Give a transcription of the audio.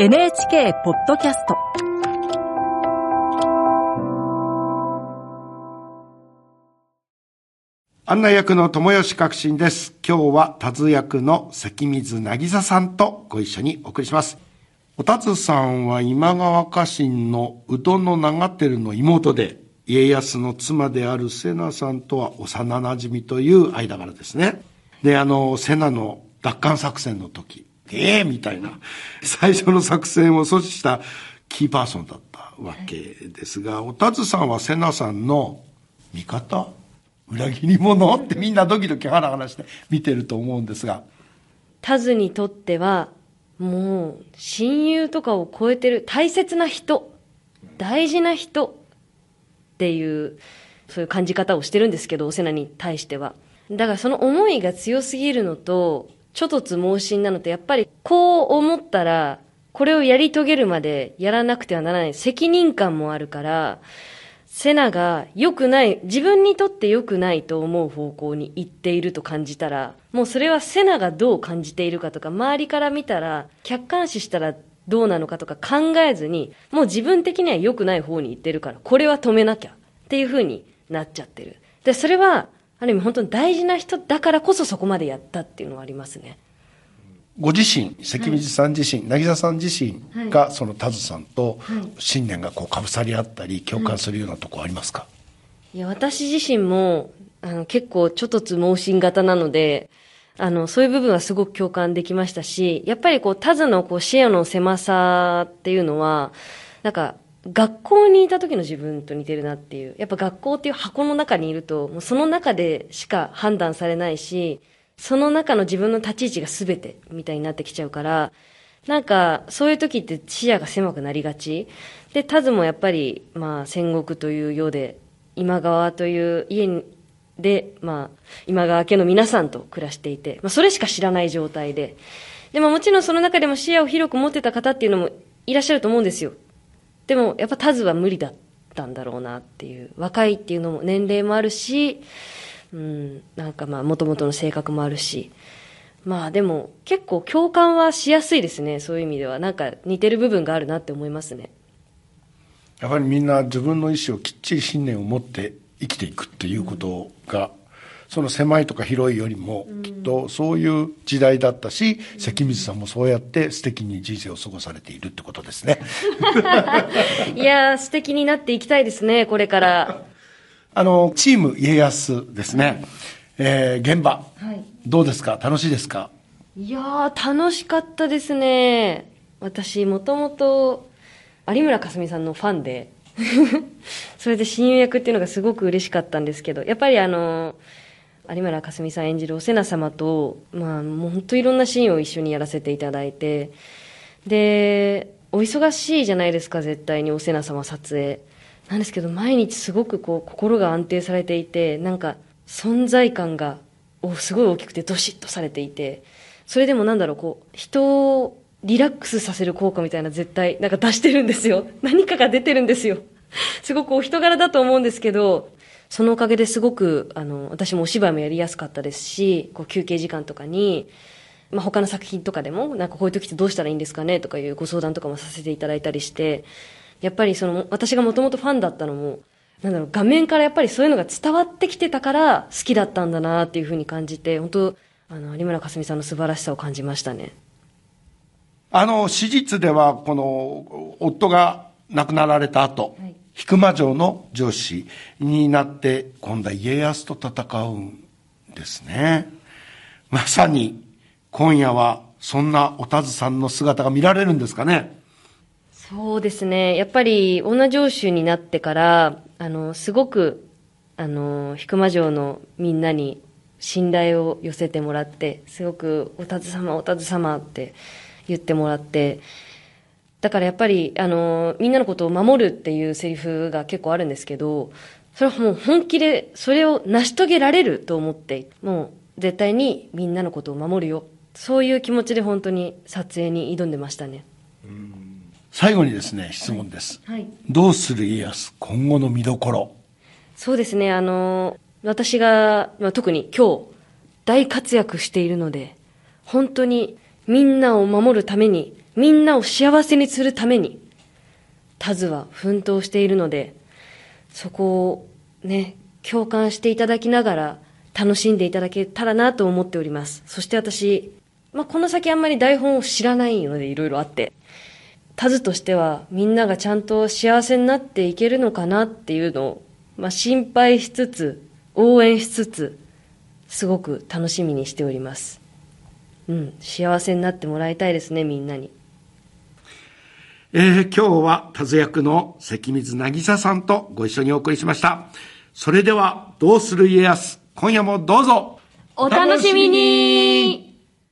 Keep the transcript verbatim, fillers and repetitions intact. エヌエイチケー ポッドキャスト。案内役の友吉革新です。今日はタズ役の関水渚さんとご一緒にお送りします。おタズさんは今川家臣の鵜殿長照の妹で、家康の妻である瀬名さんとは幼なじみという間柄ですね。で、あの、瀬名の奪還作戦の時、ええー、みたいな、最初の作戦を阻止したキーパーソンだったわけですが、おタズさんは瀬名さんの味方？裏切り者ってみんなドキドキハラハラして見てると思うんですが、タズにとってはもう親友とかを超えてる大切な人、大事な人っていうそういう感じ方をしてるんですけど、瀬名に対しては。だからその思いが強すぎるのとちょっと盲信なのと、やっぱりこう思ったらこれをやり遂げるまでやらなくてはならない責任感もあるから、瀬名が良くない、自分にとって良くないと思う方向に行っていると感じたら、もうそれは瀬名がどう感じているかとか、周りから見たら、客観視したらどうなのかとか考えずに、もう自分的には良くない方に行ってるから、これは止めなきゃっていう風になっちゃってる。で、それは、ある意味本当に大事な人だからこそそこまでやったっていうのはありますね。ご自身、関水さん自身、渚さん自身が、はい、そのタズさんと信念がこうかぶさり合ったり、はい、共感するようなとこありますか？いや、私自身もあの結構ちょっとつ盲信型なので、あのそういう部分はすごく共感できましたし、やっぱりこうタズのこう視野の狭さっていうのはなんか学校にいた時の自分と似てるなっていう、やっぱ学校っていう箱の中にいるともうその中でしか判断されないし。その中の自分の立ち位置が全てみたいになってきちゃうから、なんかそういう時って視野が狭くなりがち。で、タズもやっぱり、まあ戦国という世で、今川という家で、まあ今川家の皆さんと暮らしていて、まあそれしか知らない状態で。でももちろんその中でも視野を広く持ってた方っていうのもいらっしゃると思うんですよ。でもやっぱタズは無理だったんだろうなっていう。若いっていうのも年齢もあるし、うん、なんかまあ元々の性格もあるし、まあでも結構共感はしやすいですね。そういう意味ではなんか似てる部分があるなって思いますね。やはりみんな自分の意思をきっちり信念を持って生きていくっていうことが、うん、その狭いとか広いよりもきっとそういう時代だったし、うん、関水さんもそうやって素敵に人生を過ごされているってことですね。いやー、素敵になっていきたいですね、これから。あのチーム家康ですね、えー、現場、はい、どうですか？楽しいですか？いやー、楽しかったですね。私もともと有村架純さんのファンでそれで親友役っていうのがすごく嬉しかったんですけど、やっぱりあの有村架純さん演じるお瀬名様と、まあ、もう本当いろんなシーンを一緒にやらせていただいて、でお忙しいじゃないですか、絶対にお瀬名様撮影なんですけど、毎日すごくこう心が安定されていて、なんか存在感がすごい大きくてドシッとされていて、それでもなんだろう、こう人をリラックスさせる効果みたいな、絶対なんか出してるんですよ。何かが出てるんですよ。すごくお人柄だと思うんですけど、そのおかげですごくあの私もお芝居もやりやすかったですし、こう休憩時間とかに、まあ、他の作品とかでもなんかこういう時ってどうしたらいいんですかねとかいうご相談とかもさせていただいたりして、やっぱりその私がもともとファンだったのも、なんだろう、画面からやっぱりそういうのが伝わってきてたから好きだったんだなっていうふうに感じて、本当あの有村架純さんの素晴らしさを感じましたね。あの史実ではこの夫が亡くなられた後、はい、引間城の城主になって今度は家康と戦うんですね。まさに今夜はそんなお田津さんの姿が見られるんですかね？そうですね。やっぱり女城主になってから、あの、すごく、あの、引間城のみんなに信頼を寄せてもらって、すごく、お田津様、お田津様って言ってもらって、だからやっぱり、あの、みんなのことを守るっていうセリフが結構あるんですけど、それはもう本気で、それを成し遂げられると思って、もう絶対にみんなのことを守るよ。そういう気持ちで本当に撮影に挑んでましたね。うん、最後にですね、質問です、はいはい、どうする家康、今後の見どころ。そうですね、あの私が、まあ、特に今日大活躍しているので、本当にみんなを守るためにみんなを幸せにするために、タズは奮闘しているので、そこをね、共感していただきながら、楽しんでいただけたらなと思っております。そして私、まあ、この先あんまり台本を知らないので、いろいろあって、タズとしてはみんながちゃんと幸せになっていけるのかなっていうのを、まあ、心配しつつ、応援しつつ、すごく楽しみにしております。うん、幸せになってもらいたいですね、みんなに。えー、今日はタズ役の関水渚さんとご一緒にお送りしました。それでは、どうする家康、今夜もどうぞお楽しみに。